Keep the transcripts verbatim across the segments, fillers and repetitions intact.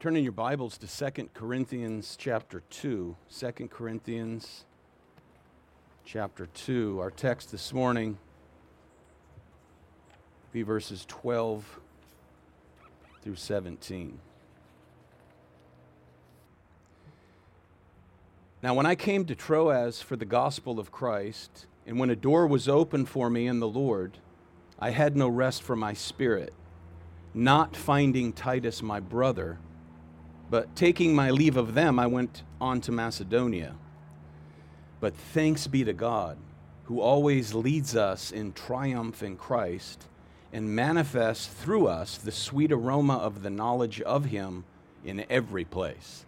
Turn in your Bibles to Second Corinthians chapter two. Second Corinthians chapter two. Our text this morning will be verses twelve through seventeen. Now when I came to Troas for the gospel of Christ, and when a door was opened for me in the Lord, I had no rest for my spirit, not finding Titus my brother, but taking my leave of them, I went on to Macedonia. But thanks be to God, who always leads us in triumph in Christ, and manifests through us the sweet aroma of the knowledge of Him in every place.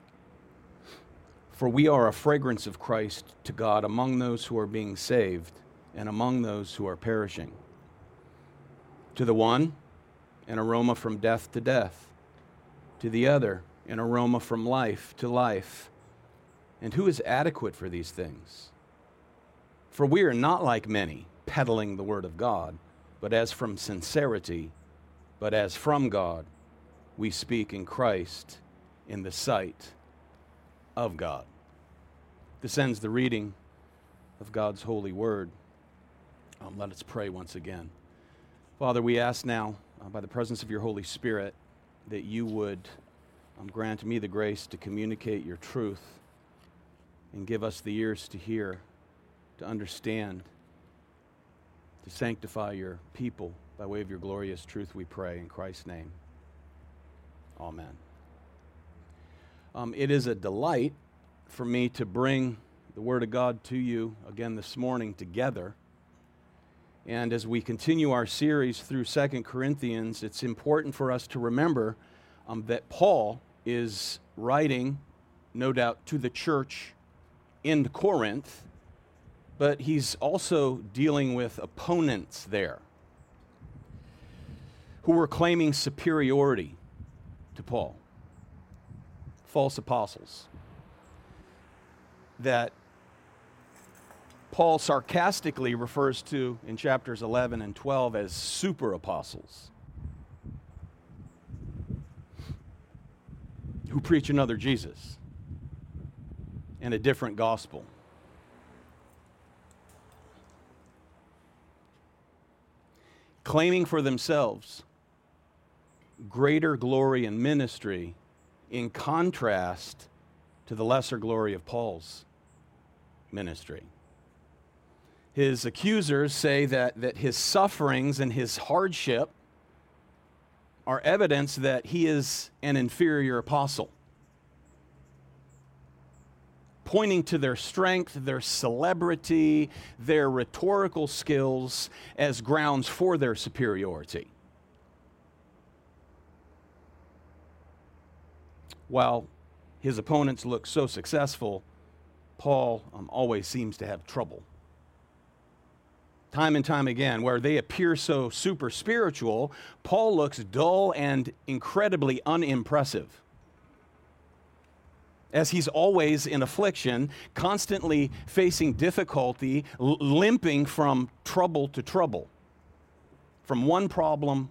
For we are a fragrance of Christ to God among those who are being saved, and among those who are perishing. To the one, an aroma from death to death. To the other, an aroma from life to life. And who is adequate for these things? For we are not like many, peddling the word of God, but as from sincerity, but as from God, we speak in Christ in the sight of God. This ends the reading of God's holy word. Um, let us pray once again. Father, we ask now, uh, by the presence of your Holy Spirit, that you would Um, grant me the grace to communicate your truth and give us the ears to hear, to understand, to sanctify your people by way of your glorious truth, we pray in Christ's name. Amen. Um, it is a delight for me to bring the Word of God to you again this morning together. And as we continue our series through Second Corinthians, it's important for us to remember Um, that Paul is writing, no doubt, to the church in Corinth, but he's also dealing with opponents there who were claiming superiority to Paul, false apostles, that Paul sarcastically refers to in chapters eleven and twelve as super apostles, who preach another Jesus and a different gospel. Claiming for themselves greater glory in ministry in contrast to the lesser glory of Paul's ministry. His accusers say that, that his sufferings and his hardship are evidence that he is an inferior apostle, pointing to their strength, their celebrity, their rhetorical skills as grounds for their superiority. While his opponents look so successful, Paul um, always seems to have trouble. Time and time again, where they appear so super spiritual, Paul looks dull and incredibly unimpressive, as he's always in affliction, constantly facing difficulty, l- limping from trouble to trouble, from one problem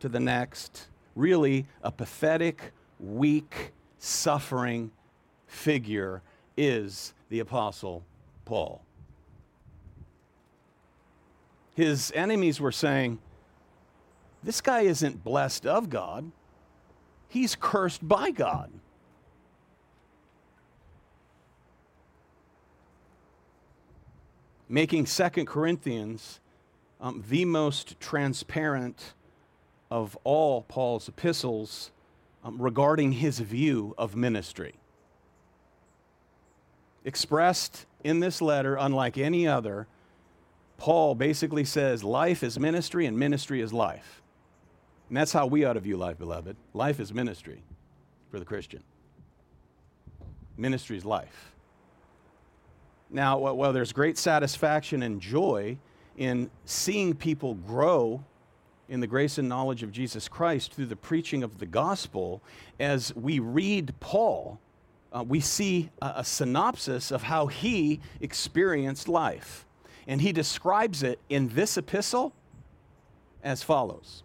to the next, really a pathetic, weak, suffering figure is the Apostle Paul. His enemies were saying, this guy isn't blessed of God. He's cursed by God. Making Second Corinthians um, the most transparent of all Paul's epistles um, regarding his view of ministry. Expressed in this letter, unlike any other, Paul basically says life is ministry and ministry is life. And that's how we ought to view life, beloved. Life is ministry for the Christian. Ministry is life. Now, while there's great satisfaction and joy in seeing people grow in the grace and knowledge of Jesus Christ through the preaching of the gospel, as we read Paul, uh, we see a, a synopsis of how he experienced life. And he describes it in this epistle as follows.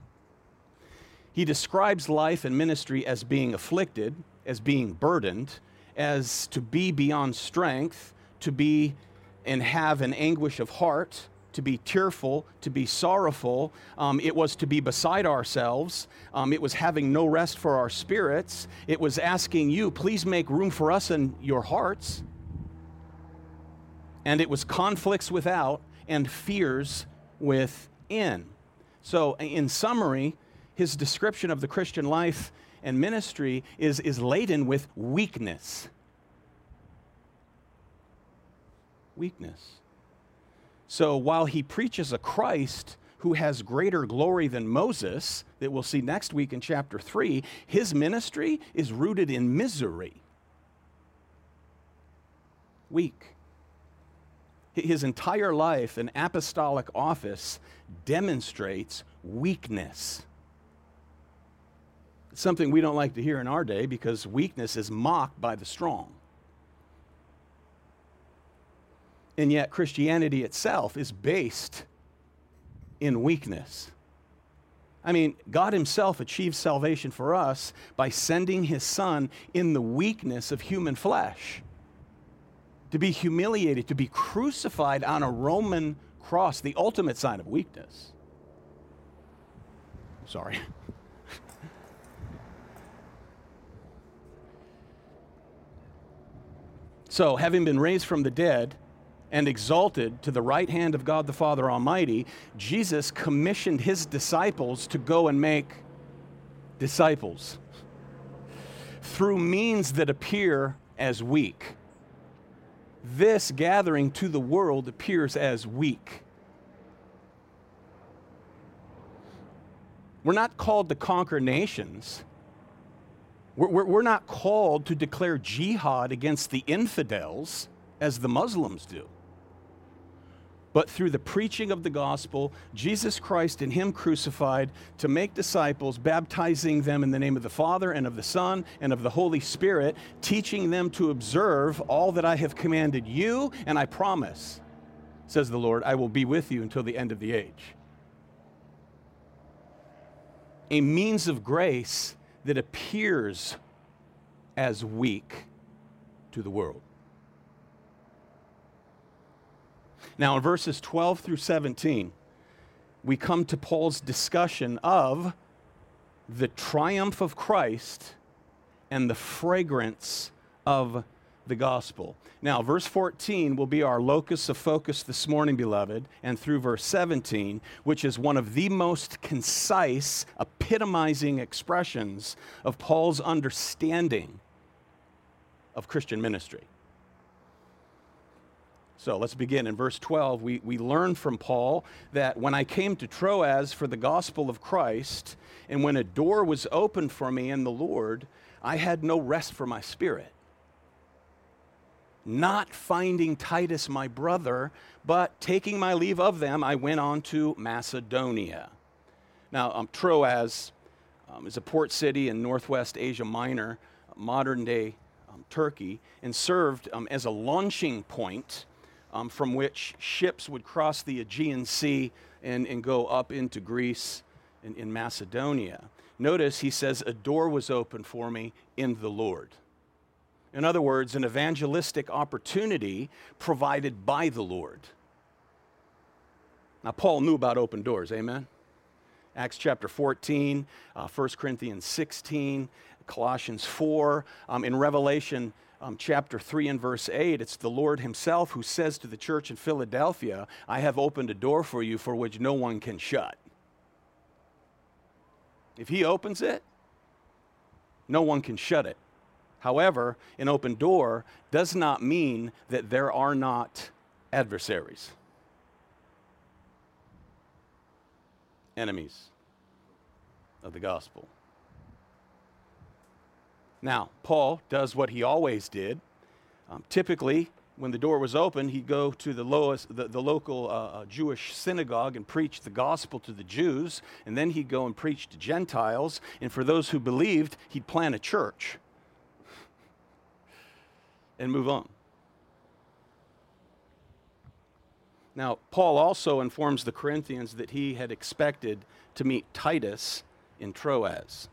He describes life and ministry as being afflicted, as being burdened, as to be beyond strength, to be and have an anguish of heart, to be tearful, to be sorrowful. Um, it was to be beside ourselves. Um, it was having no rest for our spirits. It was asking you, please make room for us in your hearts. And it was conflicts without and fears within. So in summary, his description of the Christian life and ministry is, is laden with weakness. Weakness. So while he preaches a Christ who has greater glory than Moses, that we'll see next week in chapter three, his ministry is rooted in misery. Weak. His entire life and apostolic office demonstrates weakness. It's something we don't like to hear in our day because weakness is mocked by the strong. And yet Christianity itself is based in weakness. I mean, God himself achieved salvation for us by sending his son in the weakness of human flesh, to be humiliated, to be crucified on a Roman cross, the ultimate sign of weakness. Sorry. So, having been raised from the dead, and exalted to the right hand of God the Father Almighty, Jesus commissioned his disciples to go and make disciples through means that appear as weak. This gathering to the world appears as weak. We're not called to conquer nations. We're, we're, we're not called to declare jihad against the infidels as the Muslims do. But through the preaching of the gospel, Jesus Christ and him crucified, to make disciples, baptizing them in the name of the Father and of the Son and of the Holy Spirit, teaching them to observe all that I have commanded you, and I promise, says the Lord, I will be with you until the end of the age. A means of grace that appears as weak to the world. Now, in verses twelve through seventeen, we come to Paul's discussion of the triumph of Christ and the fragrance of the gospel. Now, verse fourteen will be our locus of focus this morning, beloved, and through verse seventeen, which is one of the most concise, epitomizing expressions of Paul's understanding of Christian ministry. So let's begin in verse twelve. We, we learn from Paul that when I came to Troas for the gospel of Christ, and when a door was opened for me in the Lord, I had no rest for my spirit. Not finding Titus, my brother, but taking my leave of them, I went on to Macedonia. Now, um, Troas um, is a port city in northwest Asia Minor, modern-day um, Turkey, and served um, as a launching point Um, from which ships would cross the Aegean Sea and, and go up into Greece and in Macedonia. Notice he says, a door was opened for me in the Lord. In other words, an evangelistic opportunity provided by the Lord. Now, Paul knew about open doors, amen? Acts chapter fourteen, uh, First Corinthians sixteen, Colossians four, um, in Revelation Um, chapter three and verse eight, it's the Lord himself who says to the church in Philadelphia, I have opened a door for you for which no one can shut. If he opens it, no one can shut it. However, an open door does not mean that there are not adversaries, enemies of the gospel. Now, Paul does what he always did. Um, typically, when the door was open, he'd go to the, lowest, the, the local uh, Jewish synagogue and preach the gospel to the Jews, and then he'd go and preach to Gentiles, and for those who believed, he'd plant a church and move on. Now, Paul also informs the Corinthians that he had expected to meet Titus in Troas.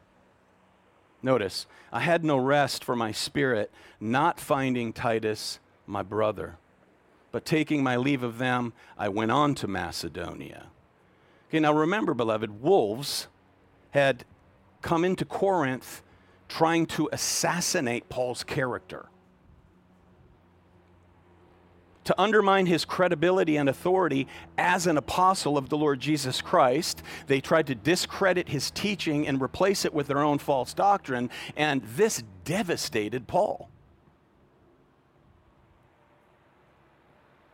Notice, I had no rest for my spirit, not finding Titus, my brother. But taking my leave of them, I went on to Macedonia. Okay, now remember, beloved, wolves had come into Corinth trying to assassinate Paul's character, to undermine his credibility and authority as an apostle of the Lord Jesus Christ. They tried to discredit his teaching and replace it with their own false doctrine, and this devastated Paul.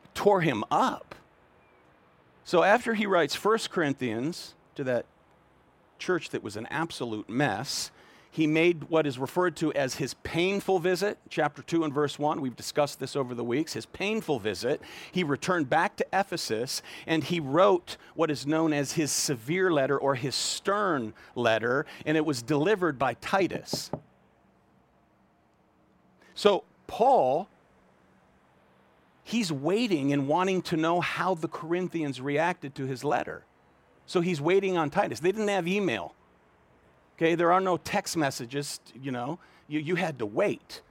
It tore him up. So after he writes First Corinthians to that church that was an absolute mess, he made what is referred to as his painful visit, chapter two and verse one. We've discussed this over the weeks. His painful visit, he returned back to Ephesus, and he wrote what is known as his severe letter or his stern letter, and it was delivered by Titus. So Paul, he's waiting and wanting to know how the Corinthians reacted to his letter. So he's waiting on Titus. They didn't have email. Okay, there are no text messages, you know. You, you had to wait.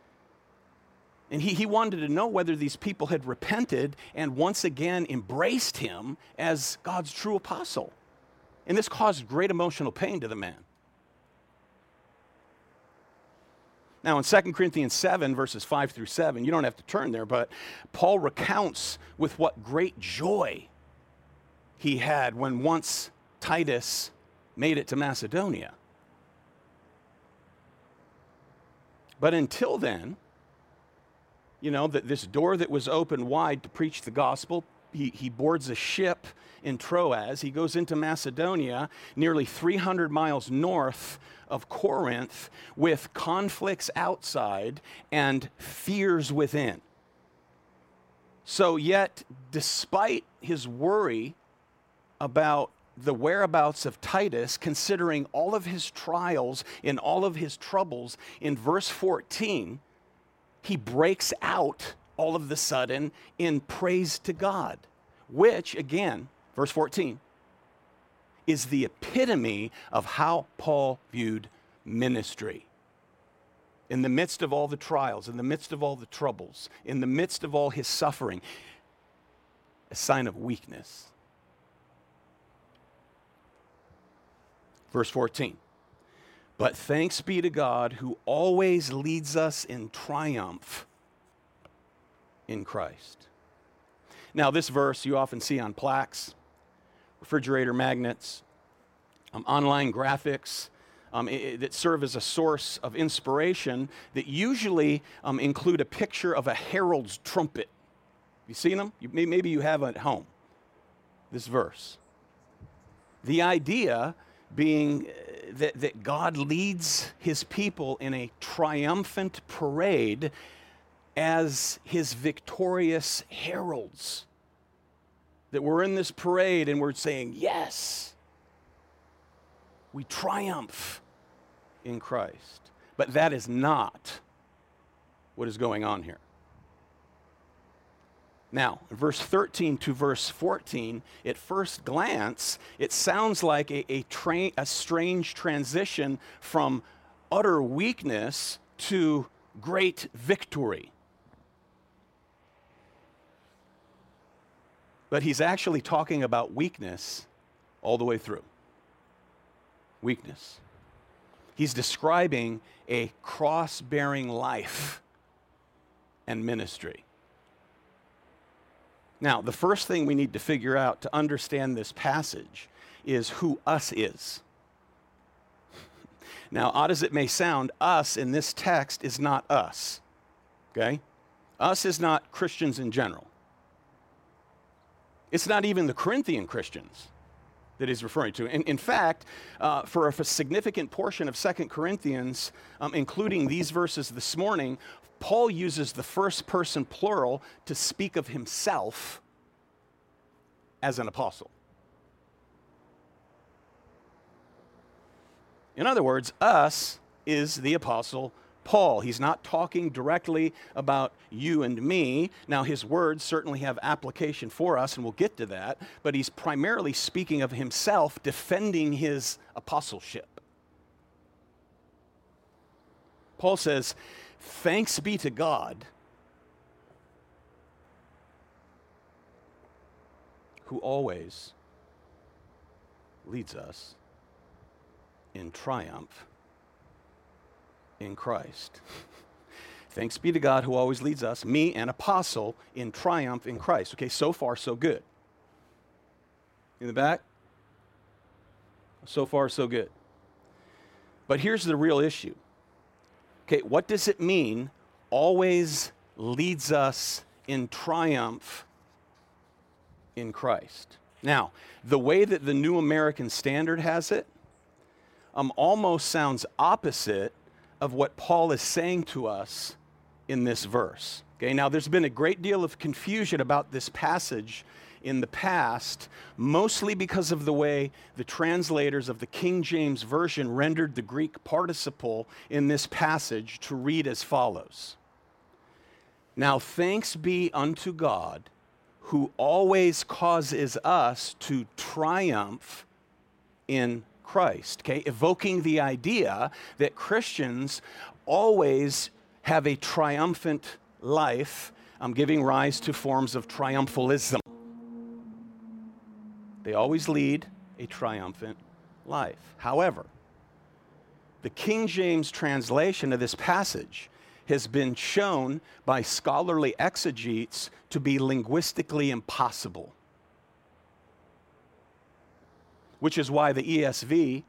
And he, he wanted to know whether these people had repented and once again embraced him as God's true apostle. And this caused great emotional pain to the man. Now, in Second Corinthians seven, verses five through seven, you don't have to turn there, but Paul recounts with what great joy he had when once Titus made it to Macedonia. But until then, you know, that this door that was open wide to preach the gospel, he, he boards a ship in Troas. He goes into Macedonia, nearly three hundred miles north of Corinth, with conflicts outside and fears within. So yet, despite his worry about the whereabouts of Titus, considering all of his trials and all of his troubles, in verse fourteen, he breaks out all of the sudden in praise to God, which again, verse fourteen, is the epitome of how Paul viewed ministry. In the midst of all the trials, in the midst of all the troubles, in the midst of all his suffering, a sign of weakness. Verse fourteen, but thanks be to God who always leads us in triumph in Christ. Now, this verse you often see on plaques, refrigerator magnets, um, online graphics um, it, it, that serve as a source of inspiration that usually um, include a picture of a herald's trumpet. You seen them? You, maybe you have at home. This verse. The idea being that, that God leads his people in a triumphant parade as his victorious heralds. That we're in this parade and we're saying, yes, we triumph in Christ. But that is not what is going on here. Now, verse thirteen to verse fourteen, at first glance, it sounds like a, a, tra- a strange transition from utter weakness to great victory. But he's actually talking about weakness all the way through. Weakness. He's describing a cross-bearing life and ministry. Now, the first thing we need to figure out to understand this passage is who us is. Now, odd as it may sound, us in this text is not us, okay? Us is not Christians in general. It's not even the Corinthian Christians that he's referring to. In, in fact, uh, for a for significant portion of Second Corinthians, um, including these verses this morning, Paul uses the first person plural to speak of himself as an apostle. In other words, us is the apostle Paul. He's not talking directly about you and me. Now, his words certainly have application for us, and we'll get to that, but he's primarily speaking of himself, defending his apostleship. Paul says, thanks be to God who always leads us in triumph in Christ. Thanks be to God who always leads us, me, an apostle, in triumph in Christ. Okay, so far, so good. In the back? So far, so good. But here's the real issue. Okay, what does it mean always leads us in triumph in Christ? Now, the way that the New American Standard has it um, almost sounds opposite of what Paul is saying to us in this verse. Okay, now there's been a great deal of confusion about this passage in the past, mostly because of the way the translators of the King James Version rendered the Greek participle in this passage to read as follows. Now thanks be unto God, who always causes us to triumph in Christ. Okay, evoking the idea that Christians always have a triumphant life, um, giving rise to forms of triumphalism. They always lead a triumphant life. However, the King James translation of this passage has been shown by scholarly exegetes to be linguistically impossible, which is why the E S V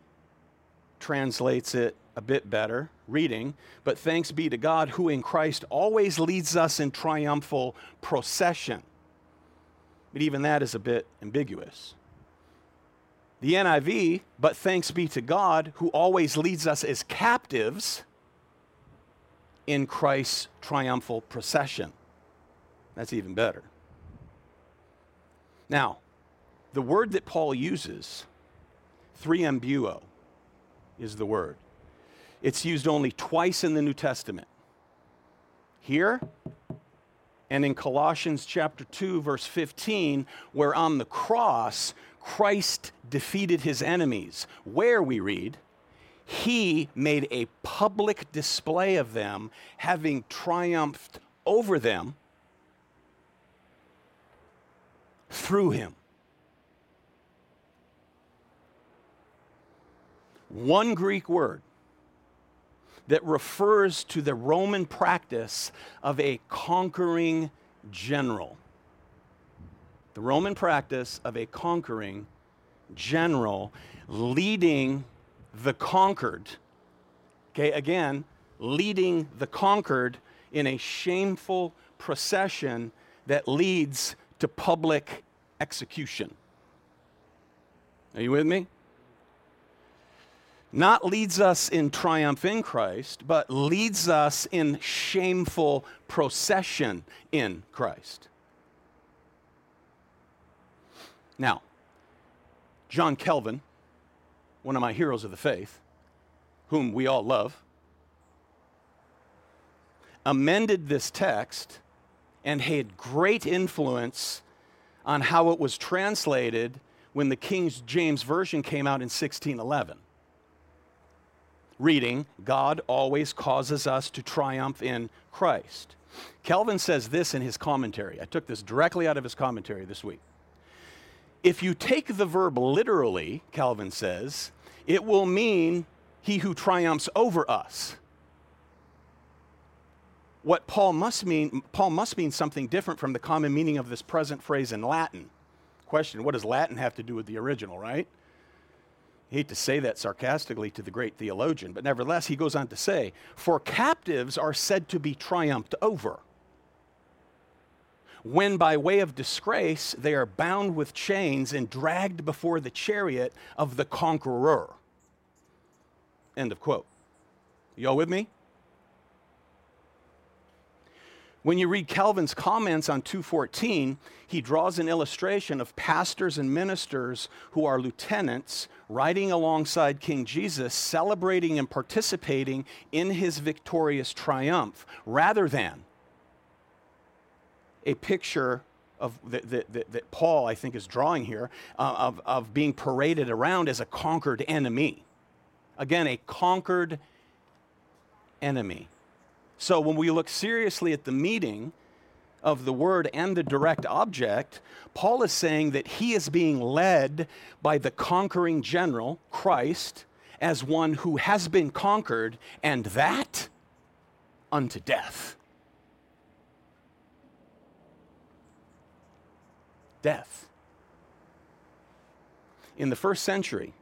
translates it a bit better, reading, but thanks be to God who in Christ always leads us in triumphal procession. But even that is a bit ambiguous. The N I V, but thanks be to God who always leads us as captives in Christ's triumphal procession. That's even better. Now, the word that Paul uses, threambuo, is the word. It's used only twice in the New Testament. Here, and in Colossians chapter two, verse fifteen, where on the cross, Christ defeated his enemies, where we read, he made a public display of them, having triumphed over them through him. One Greek word that refers to the Roman practice of a conquering general. The Roman practice of a conquering general leading the conquered, okay, again, leading the conquered in a shameful procession that leads to public execution. Are you with me? Not leads us in triumph in Christ, but leads us in shameful procession in Christ. Now, John Calvin, one of my heroes of the faith, whom we all love, amended this text and had great influence on how it was translated when the King James Version came out in sixteen eleven. Reading, God always causes us to triumph in Christ. Calvin says this in his commentary. I took this directly out of his commentary this week. If you take the verb literally, Calvin says, it will mean he who triumphs over us. What Paul must mean, Paul must mean something different from the common meaning of this present phrase in Latin. Question, what does Latin have to do with the original, right? I hate to say that sarcastically to the great theologian, but nevertheless, he goes on to say, for captives are said to be triumphed over, when by way of disgrace, they are bound with chains and dragged before the chariot of the conqueror. End of quote. Y'all with me? When you read Calvin's comments on two fourteen, he draws an illustration of pastors and ministers who are lieutenants riding alongside King Jesus, celebrating and participating in his victorious triumph, rather than a picture of that, that, that Paul, I think, is drawing here uh, of, of being paraded around as a conquered enemy. Again, a conquered enemy. So when we look seriously at the meaning of the word and the direct object, Paul is saying that he is being led by the conquering general, Christ, as one who has been conquered, and that unto death. Death. In the first century,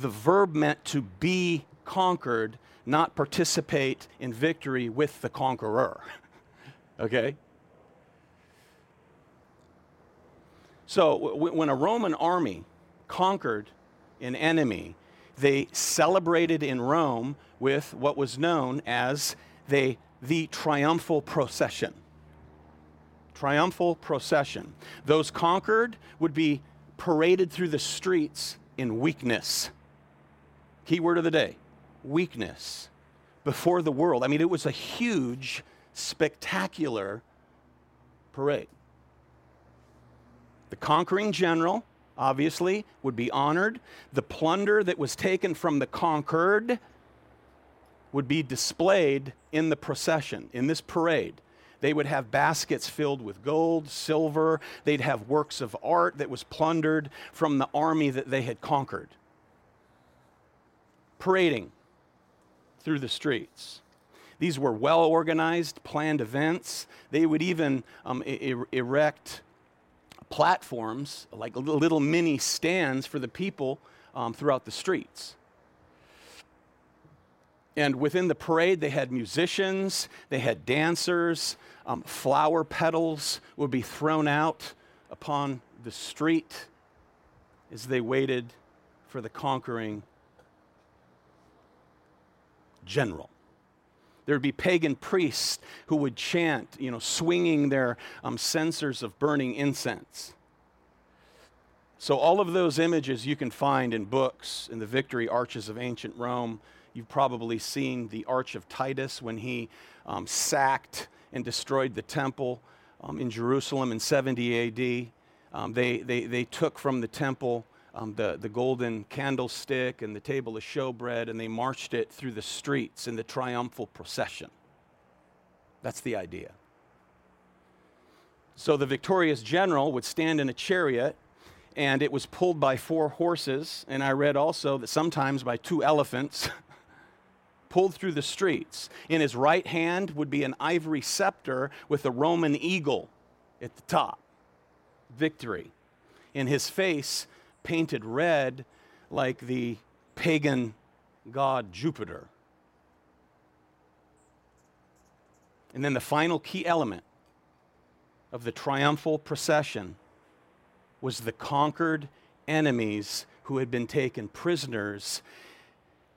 the verb meant to be conquered, not participate in victory with the conqueror. Okay? So w- when a Roman army conquered an enemy, they celebrated in Rome with what was known as the, the triumphal procession. Triumphal procession. Those conquered would be paraded through the streets in weakness. Key word of the day, weakness, before the world. I mean, it was a huge, spectacular parade. The conquering general, obviously, would be honored. The plunder that was taken from the conquered would be displayed in the procession, in this parade. They would have baskets filled with gold, silver. They'd have works of art that was plundered from the army that they had conquered. Parading through the streets. These were well-organized, planned events. They would even um, e- erect platforms, like little mini stands for the people um, throughout the streets. And within the parade, they had musicians, they had dancers, um, flower petals would be thrown out upon the street as they waited for the conquering general. There would be pagan priests who would chant, you know, swinging their um, censers of burning incense. So all of those images you can find in books, in the victory arches of ancient Rome. You've probably seen the Arch of Titus when he um, sacked and destroyed the temple um, in Jerusalem in seventy A D. Um, they, they, they took from the temple um, the, the golden candlestick and the table of showbread, and they marched it through the streets in the triumphal procession. That's the idea. So the victorious general would stand in a chariot, and it was pulled by four horses, and I read also that sometimes by two elephants. Pulled through the streets. In his right hand would be an ivory scepter with a Roman eagle at the top. Victory. In his face, painted red like the pagan god Jupiter. And then the final key element of the triumphal procession was the conquered enemies who had been taken prisoners.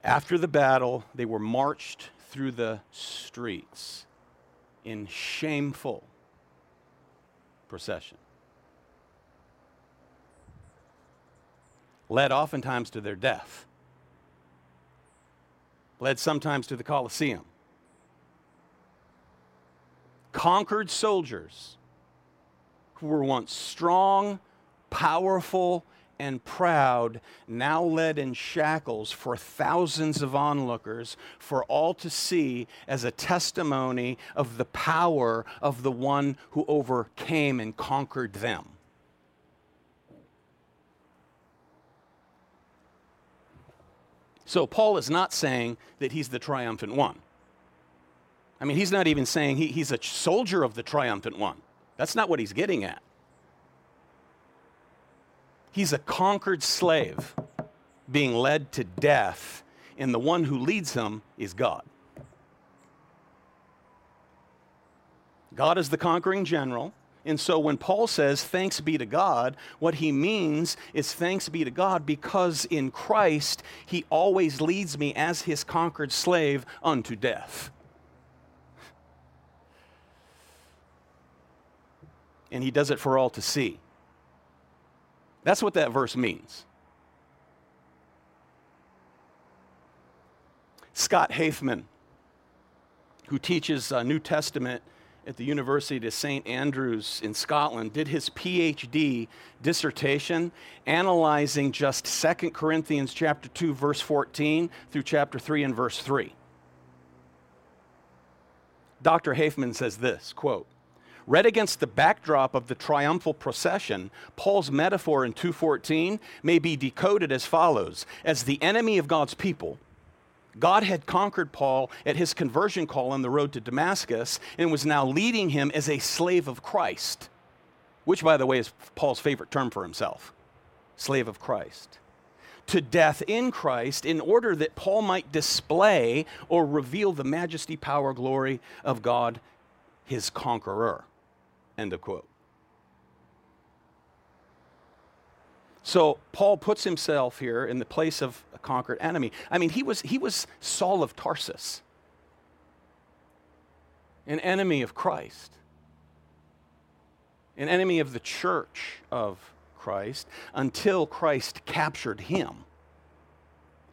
After the battle, they were marched through the streets in shameful procession, led oftentimes to their death, led sometimes to the Colosseum. Conquered soldiers who were once strong, powerful, and proud, now led in shackles for thousands of onlookers, for all to see as a testimony of the power of the one who overcame and conquered them. So Paul is not saying that he's the triumphant one. I mean, he's not even saying he, he's a soldier of the triumphant one. That's not what he's getting at. He's a conquered slave being led to death, and the one who leads him is God. God is the conquering general, and so when Paul says, thanks be to God, what he means is thanks be to God because in Christ, he always leads me as his conquered slave unto death. And he does it for all to see. That's what that verse means. Scott Haithman, who teaches uh, New Testament at the University of Saint Andrews in Scotland, did his P H D dissertation analyzing just Second Corinthians chapter two, verse fourteen through chapter three and verse three. Doctor Haithman says this, quote, "Read against the backdrop of the triumphal procession, Paul's metaphor in two fourteen may be decoded as follows. As the enemy of God's people, God had conquered Paul at his conversion call on the road to Damascus and was now leading him as a slave of Christ," which, by the way, is Paul's favorite term for himself, slave of Christ, "to death in Christ in order that Paul might display or reveal the majesty, power, glory of God, his conqueror," end of quote. So Paul puts himself here in the place of a conquered enemy. I mean, he was, he was Saul of Tarsus, an enemy of Christ, an enemy of the church of Christ, until Christ captured him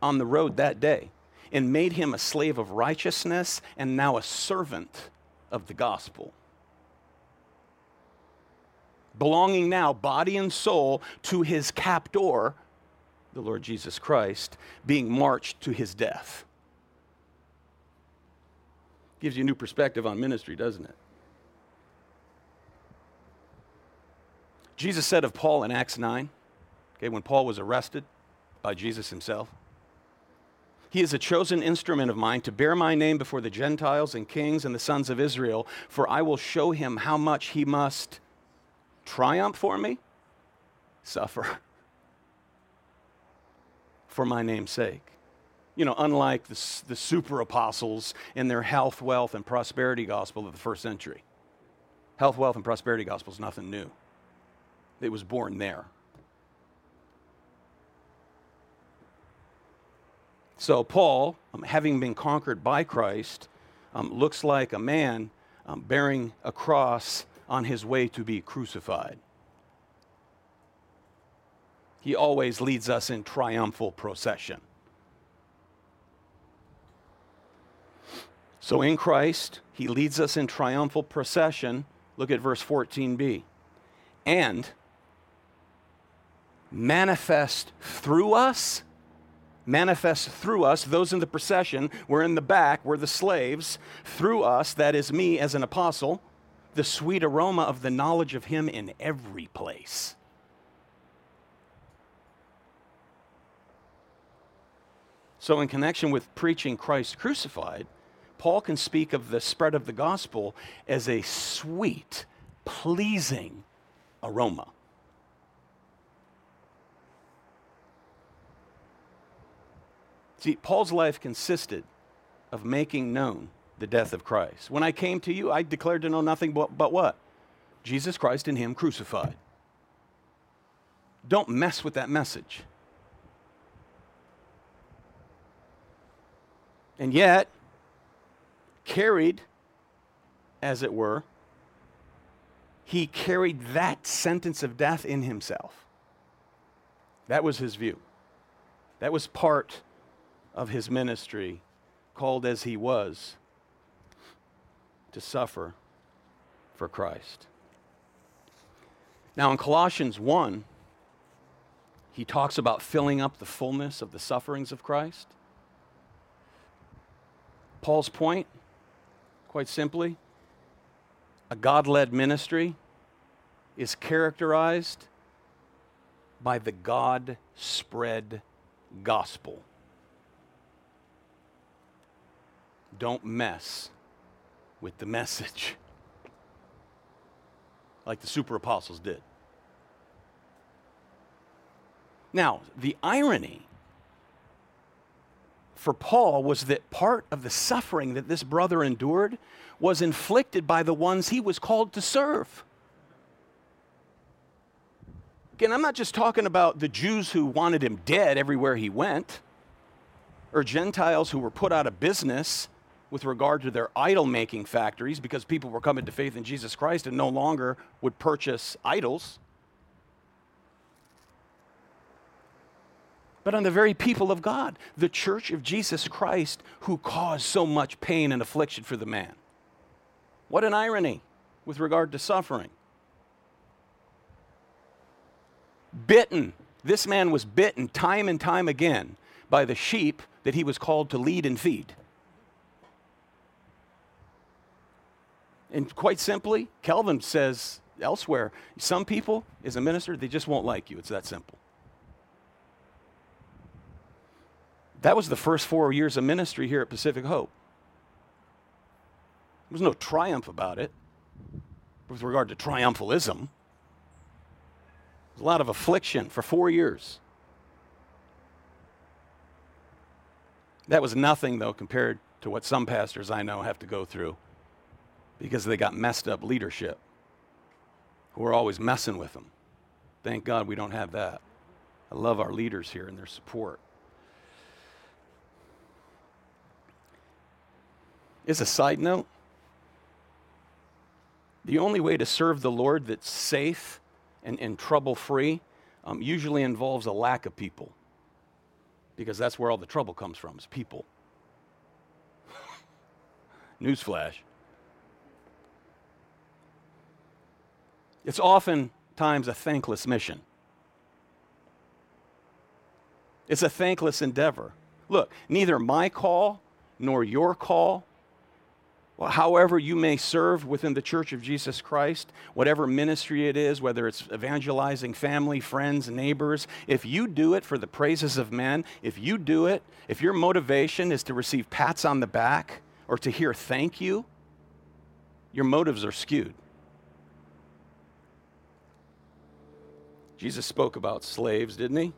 on the road that day and made him a slave of righteousness and now a servant of the gospel, belonging now body and soul to his captor, the Lord Jesus Christ, being marched to his death. Gives you a new perspective on ministry, doesn't it? Jesus said of Paul in Acts nine, okay, when Paul was arrested by Jesus himself, "He is a chosen instrument of mine to bear my name before the Gentiles and kings and the sons of Israel, for I will show him how much he must triumph for me, suffer for my name's sake." You know, unlike the, the super apostles in their health, wealth, and prosperity gospel of the first century. Health, wealth, and prosperity gospel is nothing new. It was born there. So Paul, um, having been conquered by Christ, um, looks like a man um, bearing a cross on his way to be crucified. He always leads us in triumphal procession. So in Christ, he leads us in triumphal procession. Look at verse fourteen b. "And manifest through us," manifest through us, those in the procession, we're in the back, we're the slaves, "through us," that is me as an apostle, "the sweet aroma of the knowledge of him in every place." So in connection with preaching Christ crucified, Paul can speak of the spread of the gospel as a sweet, pleasing aroma. See, Paul's life consisted of making known the death of Christ. "When I came to you, I declared to know nothing but, but what? Jesus Christ and him crucified." Don't mess with that message. And yet, carried, as it were, he carried that sentence of death in himself. That was his view. That was part of his ministry, called as he was to suffer for Christ. Now in Colossians one, he talks about filling up the fullness of the sufferings of Christ. Paul's point, quite simply, a God-led ministry is characterized by the God-spread gospel. Don't mess with the message like the super apostles did. Now, the irony for Paul was that part of the suffering that this brother endured was inflicted by the ones he was called to serve. Again, I'm not just talking about the Jews who wanted him dead everywhere he went, or Gentiles who were put out of business with regard to their idol-making factories because people were coming to faith in Jesus Christ and no longer would purchase idols. But on the very people of God, the church of Jesus Christ, who caused so much pain and affliction for the man. What an irony with regard to suffering. Bitten. This man was bitten time and time again by the sheep that he was called to lead and feed. And quite simply, Calvin says elsewhere, some people, as a minister, they just won't like you. It's that simple. That was the first four years of ministry here at Pacific Hope. There was no triumph about it with regard to triumphalism. There was a lot of affliction for four years. That was nothing, though, compared to what some pastors I know have to go through because they got messed up leadership who are always messing with them. Thank God we don't have that. I love our leaders here and their support. As a side note, the only way to serve the Lord that's safe and, and trouble-free um, usually involves a lack of people, because that's where all the trouble comes from, is people. Newsflash. It's oftentimes a thankless mission. It's a thankless endeavor. Look, neither my call nor your call, however you may serve within the Church of Jesus Christ, whatever ministry it is, whether it's evangelizing family, friends, neighbors, if you do it for the praises of men, if you do it, if your motivation is to receive pats on the back or to hear thank you, your motives are skewed. Jesus spoke about slaves, didn't he?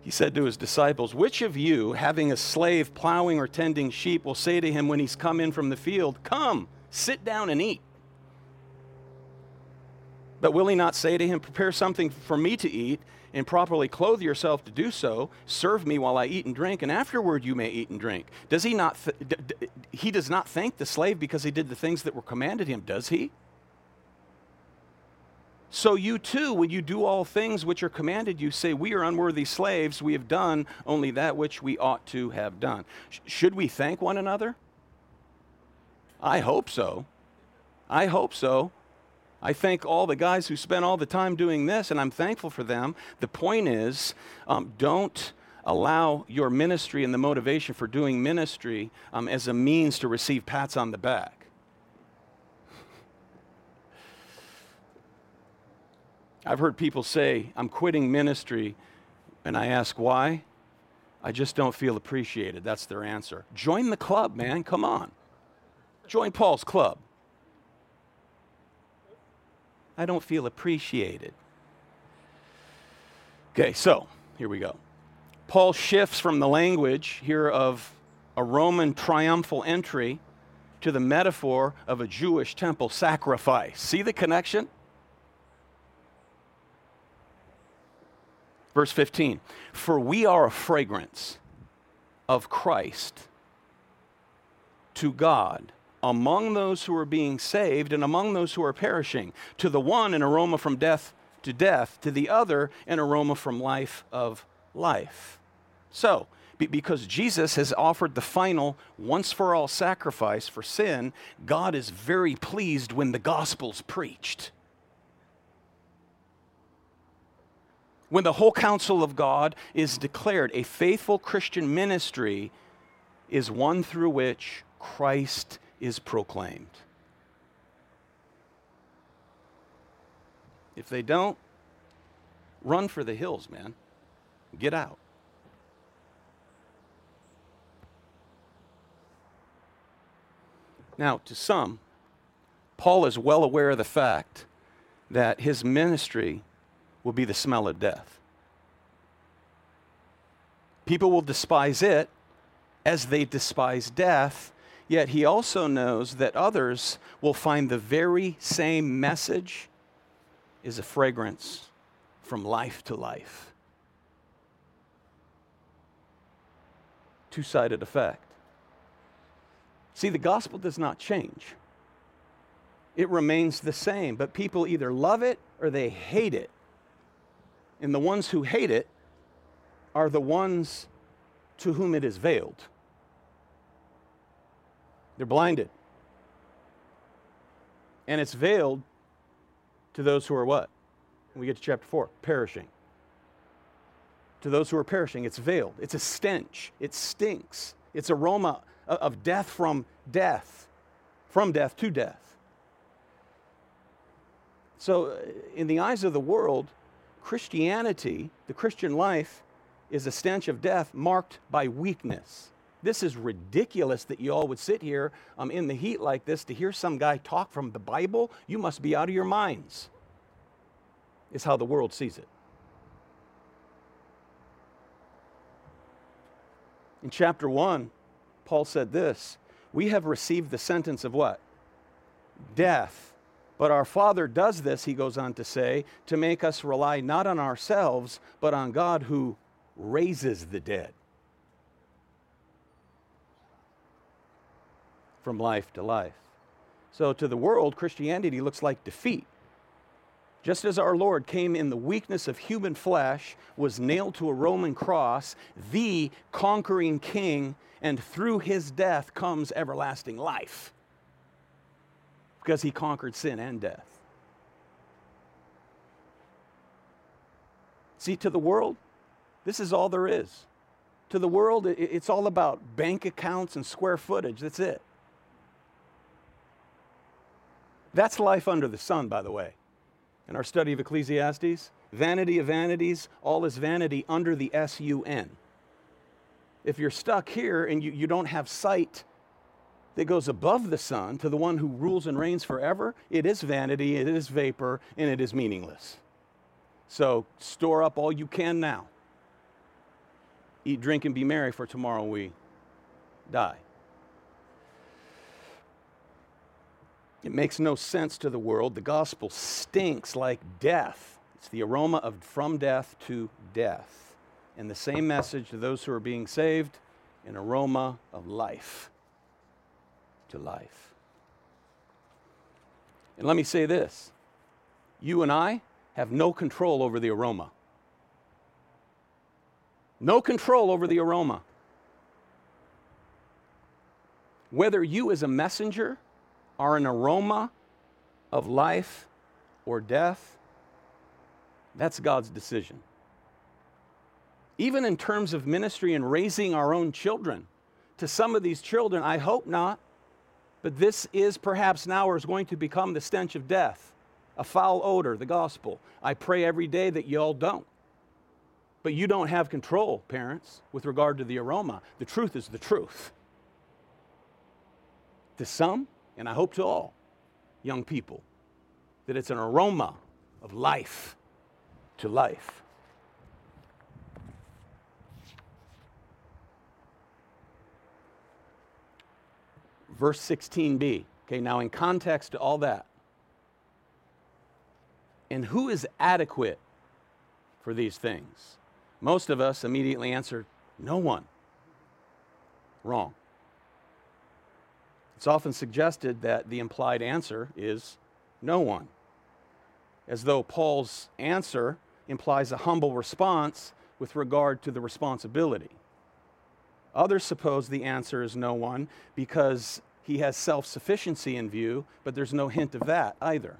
He said to his disciples, which of you, having a slave plowing or tending sheep, will say to him when he's come in from the field, come, sit down and eat? But will he not say to him, prepare something for me to eat, and properly clothe yourself to do so, serve me while I eat and drink, and afterward you may eat and drink? Does he not, th- d- d- he does not thank the slave because he did the things that were commanded him, does he? So you too, when you do all things which are commanded you, say, we are unworthy slaves, we have done only that which we ought to have done. Sh- should we thank one another? I hope so. I hope so. I thank all the guys who spent all the time doing this, and I'm thankful for them. The point is, um, don't allow your ministry and the motivation for doing ministry um, as a means to receive pats on the back. I've heard people say, I'm quitting ministry, and I ask why? I just don't feel appreciated. That's their answer. Join the club, man. Come on. Join Paul's club. I don't feel appreciated. Okay, so here we go. Paul shifts from the language here of a Roman triumphal entry to the metaphor of a Jewish temple sacrifice. See the connection? Verse fifteen, for we are a fragrance of Christ to God among those who are being saved and among those who are perishing. To the one, an aroma from death to death. To the other, an aroma from life of life. So, be- because Jesus has offered the final once-for-all sacrifice for sin, God is very pleased when the gospel's preached. When the whole counsel of God is declared, a faithful Christian ministry is one through which Christ is proclaimed. If they don't, run for the hills, man. Get out. Now, to some, Paul is well aware of the fact that his ministry will be the smell of death. People will despise it as they despise death, yet he also knows that others will find the very same message is a fragrance from life to life. Two-sided effect. See, the gospel does not change. It remains the same, but people either love it or they hate it. And the ones who hate it are the ones to whom it is veiled. They're blinded. And it's veiled to those who are what? We get to chapter four, perishing. To those who are perishing, it's veiled. It's a stench. It stinks. It's aroma of death from death. from death to death. So in the eyes of the world, Christianity, the Christian life, is a stench of death marked by weakness. This is ridiculous that you all would sit here um, in the heat like this to hear some guy talk from the Bible. You must be out of your minds, is how the world sees it. In chapter one, Paul said this, we have received the sentence of what? Death. But our Father does this, he goes on to say, to make us rely not on ourselves, but on God who raises the dead from life to life. So to the world, Christianity looks like defeat. Just as our Lord came in the weakness of human flesh, was nailed to a Roman cross, the conquering king, and through his death comes everlasting life, because he conquered sin and death. See, to the world, this is all there is. To the world, it's all about bank accounts and square footage. That's it. That's life under the sun, by the way. In our study of Ecclesiastes, vanity of vanities, all is vanity under the S U N. If you're stuck here and you, you don't have sight that goes above the sun to the one who rules and reigns forever, it is vanity, it is vapor, and it is meaningless. So store up all you can now. Eat, drink, and be merry, for tomorrow we die. It makes no sense to the world. The gospel stinks like death. It's the aroma of from death to death. And the same message to those who are being saved, an aroma of life to life. And let me say this, you and I have no control over the aroma. No control over the aroma. Whether you as a messenger are an aroma of life or death, that's God's decision. Even in terms of ministry and raising our own children, to some of these children, I hope not, but this is perhaps now or is going to become the stench of death, a foul odor, the gospel. I pray every day that y'all don't. But you don't have control, parents, with regard to the aroma. The truth is the truth. To some, and I hope to all young people, that it's an aroma of life to life. Verse sixteen b, okay, now in context to all that, and who is adequate for these things? Most of us immediately answer, no one. Wrong. It's often suggested that the implied answer is no one, as though Paul's answer implies a humble response with regard to the responsibility. Others suppose the answer is no one because he has self-sufficiency in view, but there's no hint of that either.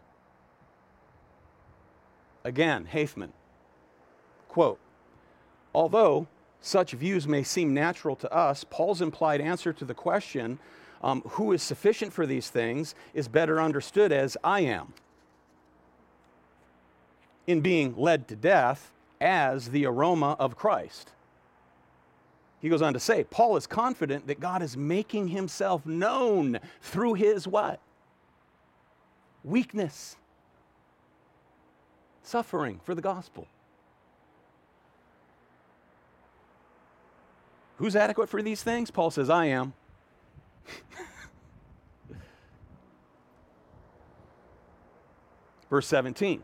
Again, Haithman, quote, although such views may seem natural to us, Paul's implied answer to the question, um, who is sufficient for these things, is better understood as I am, in being led to death as the aroma of Christ. He goes on to say, Paul is confident that God is making himself known through his what? Weakness. Suffering for the gospel. Who's adequate for these things? Paul says, I am. Verse seventeen.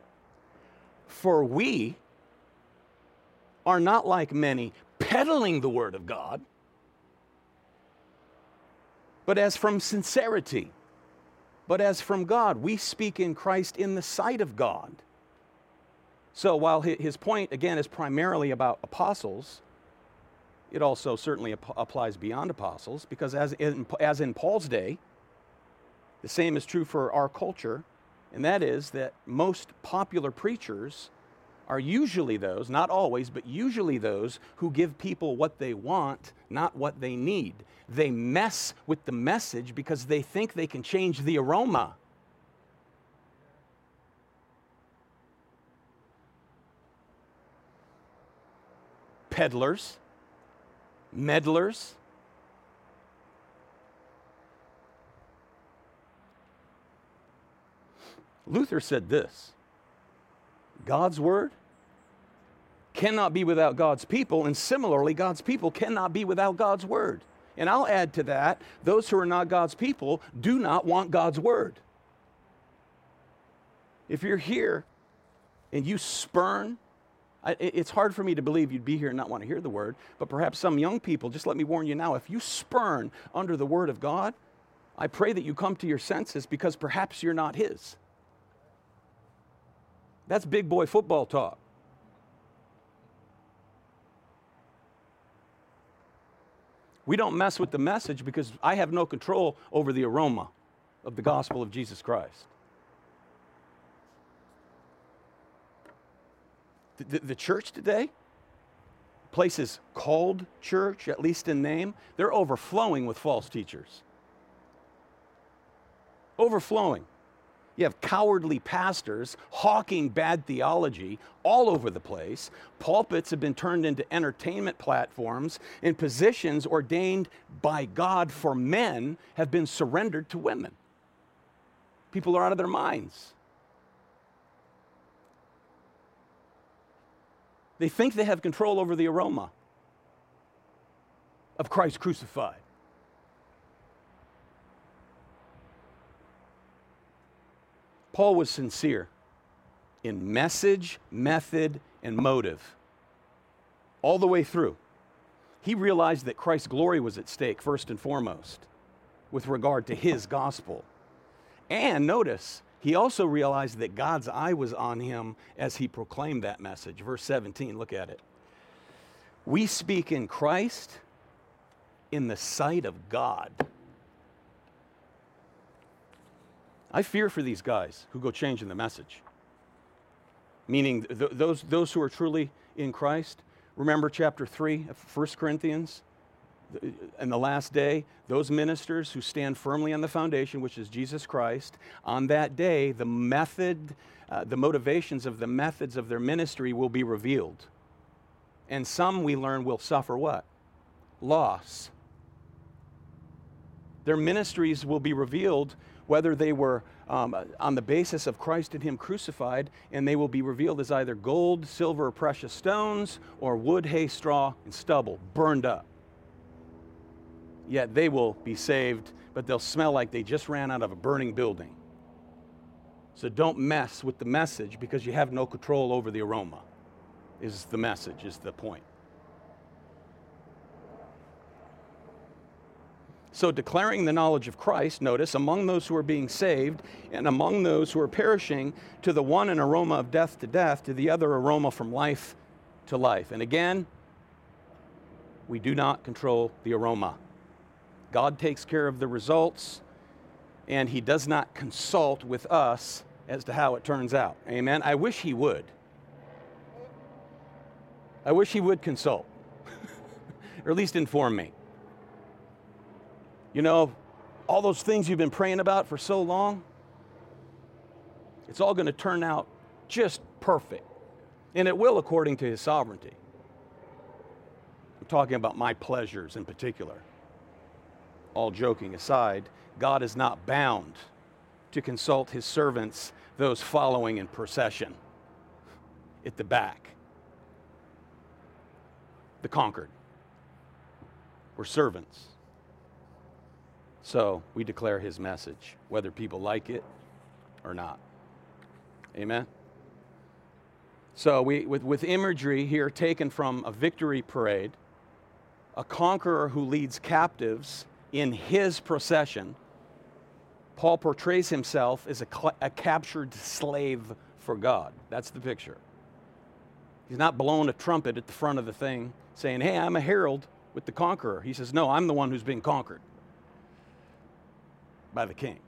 For we are not like many peddling the word of God, but as from sincerity, but as from God, we speak in Christ in the sight of God. So while his point, again, is primarily about apostles, it also certainly ap- applies beyond apostles, because as in, as in Paul's day, the same is true for our culture, and that is that most popular preachers are usually those, not always, but usually those who give people what they want, not what they need. They mess with the message because they think they can change the aroma. Peddlers, meddlers. Luther said this: God's word cannot be without God's people, and similarly, God's people cannot be without God's word. And I'll add to that, those who are not God's people do not want God's word. If you're here and you spurn, I, it's hard for me to believe you'd be here and not want to hear the word, but perhaps some young people, just let me warn you now, if you spurn under the word of God, I pray that you come to your senses, because perhaps you're not his. That's big boy football talk. We don't mess with the message because I have no control over the aroma of the gospel of Jesus Christ. The, the, the church today, places called church, at least in name, they're overflowing with false teachers. Overflowing. You have cowardly pastors hawking bad theology all over the place. Pulpits have been turned into entertainment platforms, and positions ordained by God for men have been surrendered to women. People are out of their minds. They think they have control over the aroma of Christ crucified. Paul was sincere in message, method, and motive all the way through. He realized that Christ's glory was at stake first and foremost with regard to his gospel. And notice, he also realized that God's eye was on him as he proclaimed that message. Verse seventeen, look at it. We speak in Christ in the sight of God. I fear for these guys who go changing the message. Meaning th- those, those who are truly in Christ. Remember chapter three of First Corinthians? In the last day, those ministers who stand firmly on the foundation, which is Jesus Christ, on that day, the method, uh, the motivations of the methods of their ministry will be revealed. And some, we learn, will suffer what? Loss. Their ministries will be revealed, whether they were um, on the basis of Christ and him crucified, and they will be revealed as either gold, silver, or precious stones, or wood, hay, straw, and stubble, burned up. Yet they will be saved, but they'll smell like they just ran out of a burning building. So don't mess with the message, because you have no control over the aroma, is the message, is the point. So declaring the knowledge of Christ, notice, among those who are being saved and among those who are perishing, to the one an aroma of death to death, to the other aroma from life to life. And again, we do not control the aroma. God takes care of the results, and he does not consult with us as to how it turns out. Amen? I wish he would. I wish he would consult, or at least inform me. You know, all those things you've been praying about for so long, it's all going to turn out just perfect. And it will, according to his sovereignty. I'm talking about my pleasures in particular. All joking aside, God is not bound to consult his servants, those following in procession at the back. The conquered. We're servants. So we declare his message, whether people like it or not. Amen? So we, with, with imagery here taken from a victory parade, a conqueror who leads captives in his procession, Paul portrays himself as a, cl- a captured slave for God. That's the picture. He's not blowing a trumpet at the front of the thing saying, hey, I'm a herald with the conqueror. He says, no, I'm the one who's been conquered by the king.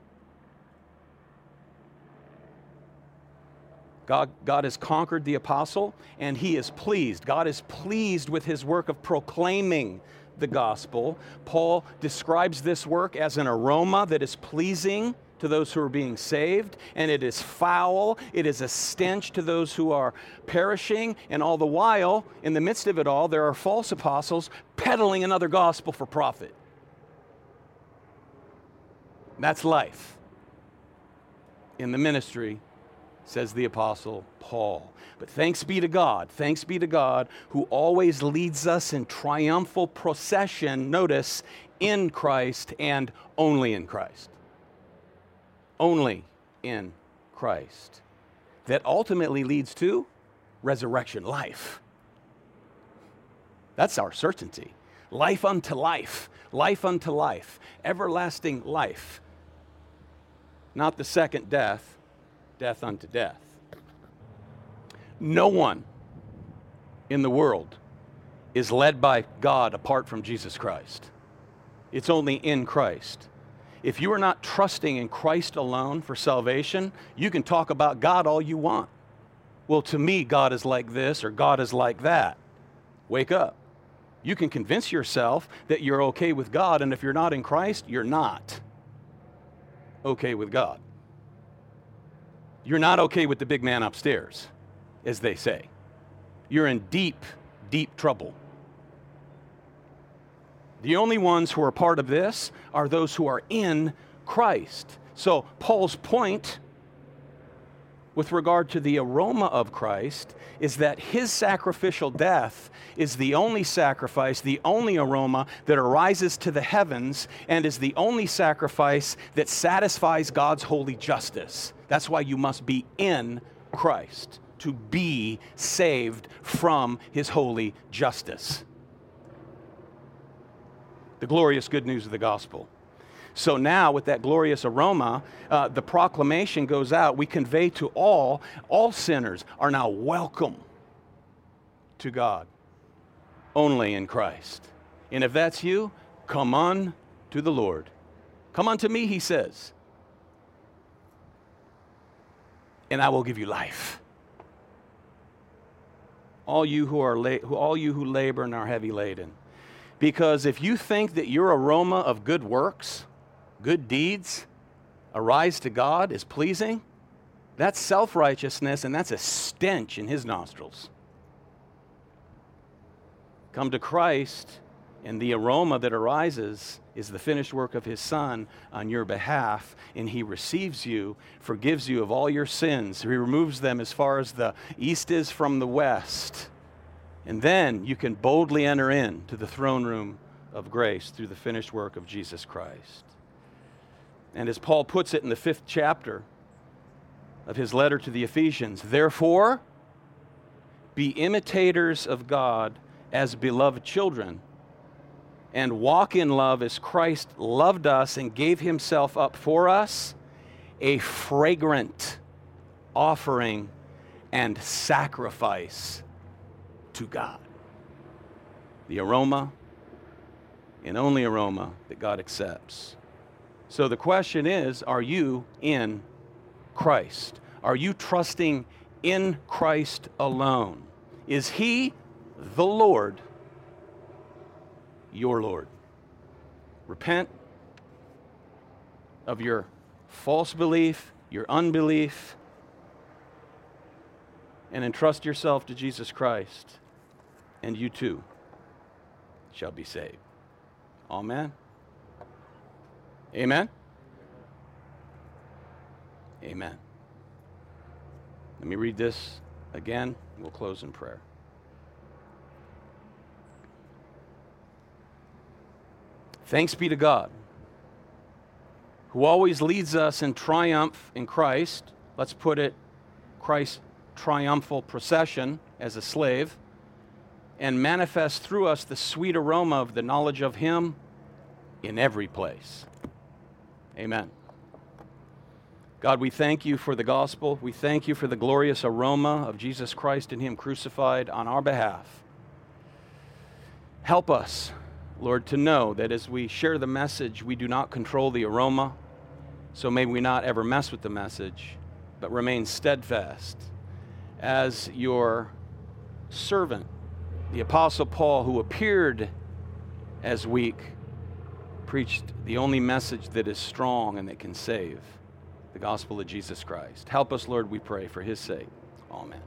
God, God has conquered the apostle, and he is pleased. God is pleased with his work of proclaiming the gospel. Paul describes this work as an aroma that is pleasing to those who are being saved, and it is foul, it is a stench to those who are perishing, and all the while, in the midst of it all, there are false apostles peddling another gospel for profit. That's life in the ministry, says the apostle Paul. But thanks be to God, thanks be to God, who always leads us in triumphal procession, notice, in Christ and only in Christ. Only in Christ, that ultimately leads to resurrection life. That's our certainty. Life unto life, life unto life, everlasting life. Not the second death, death unto death. No one in the world is led by God apart from Jesus Christ. It's only in Christ. If you are not trusting in Christ alone for salvation, you can talk about God all you want. Well, to me, God is like this or God is like that. Wake up. You can convince yourself that you're okay with God, and if you're not in Christ, you're not okay with God. You're not okay with the big man upstairs, as they say. You're in deep, deep trouble. The only ones who are part of this are those who are in Christ. So Paul's point with regard to the aroma of Christ is that his sacrificial death is the only sacrifice, the only aroma that arises to the heavens and is the only sacrifice that satisfies God's holy justice. That's why you must be in Christ to be saved from his holy justice. The glorious good news of the gospel. So now with that glorious aroma, uh, the proclamation goes out. We convey to all, all sinners are now welcome to God only in Christ. And if that's you, come on to the Lord. Come unto me, he says, and I will give you life. All you who are la- all you who labor and are heavy laden. Because if you think that your aroma of good works, good deeds, arise to God is pleasing, that's self-righteousness and that's a stench in his nostrils. Come to Christ, and the aroma that arises is the finished work of his Son on your behalf, and he receives you, forgives you of all your sins. He removes them as far as the east is from the west. And then you can boldly enter in to the throne room of grace through the finished work of Jesus Christ. And as Paul puts it in the fifth chapter of his letter to the Ephesians, therefore, be imitators of God as beloved children, and walk in love as Christ loved us and gave himself up for us, a fragrant offering and sacrifice to God. The aroma and only aroma that God accepts. So the question is, are you in Christ? Are you trusting in Christ alone? Is he the Lord, your Lord? Repent of your false belief, your unbelief, and entrust yourself to Jesus Christ. And you too shall be saved. Amen. Amen. Amen. Let me read this again. We'll close in prayer. Thanks be to God, who always leads us in triumph in Christ. Let's put it, Christ's triumphal procession as a slave, and manifest through us the sweet aroma of the knowledge of him in every place. Amen. God, we thank you for the gospel. We thank you for the glorious aroma of Jesus Christ and him crucified on our behalf. Help us, Lord, to know that as we share the message, we do not control the aroma, so may we not ever mess with the message, but remain steadfast as your servant, the Apostle Paul, who appeared as weak, preached the only message that is strong and that can save, the gospel of Jesus Christ. Help us, Lord, we pray, for his sake. Amen.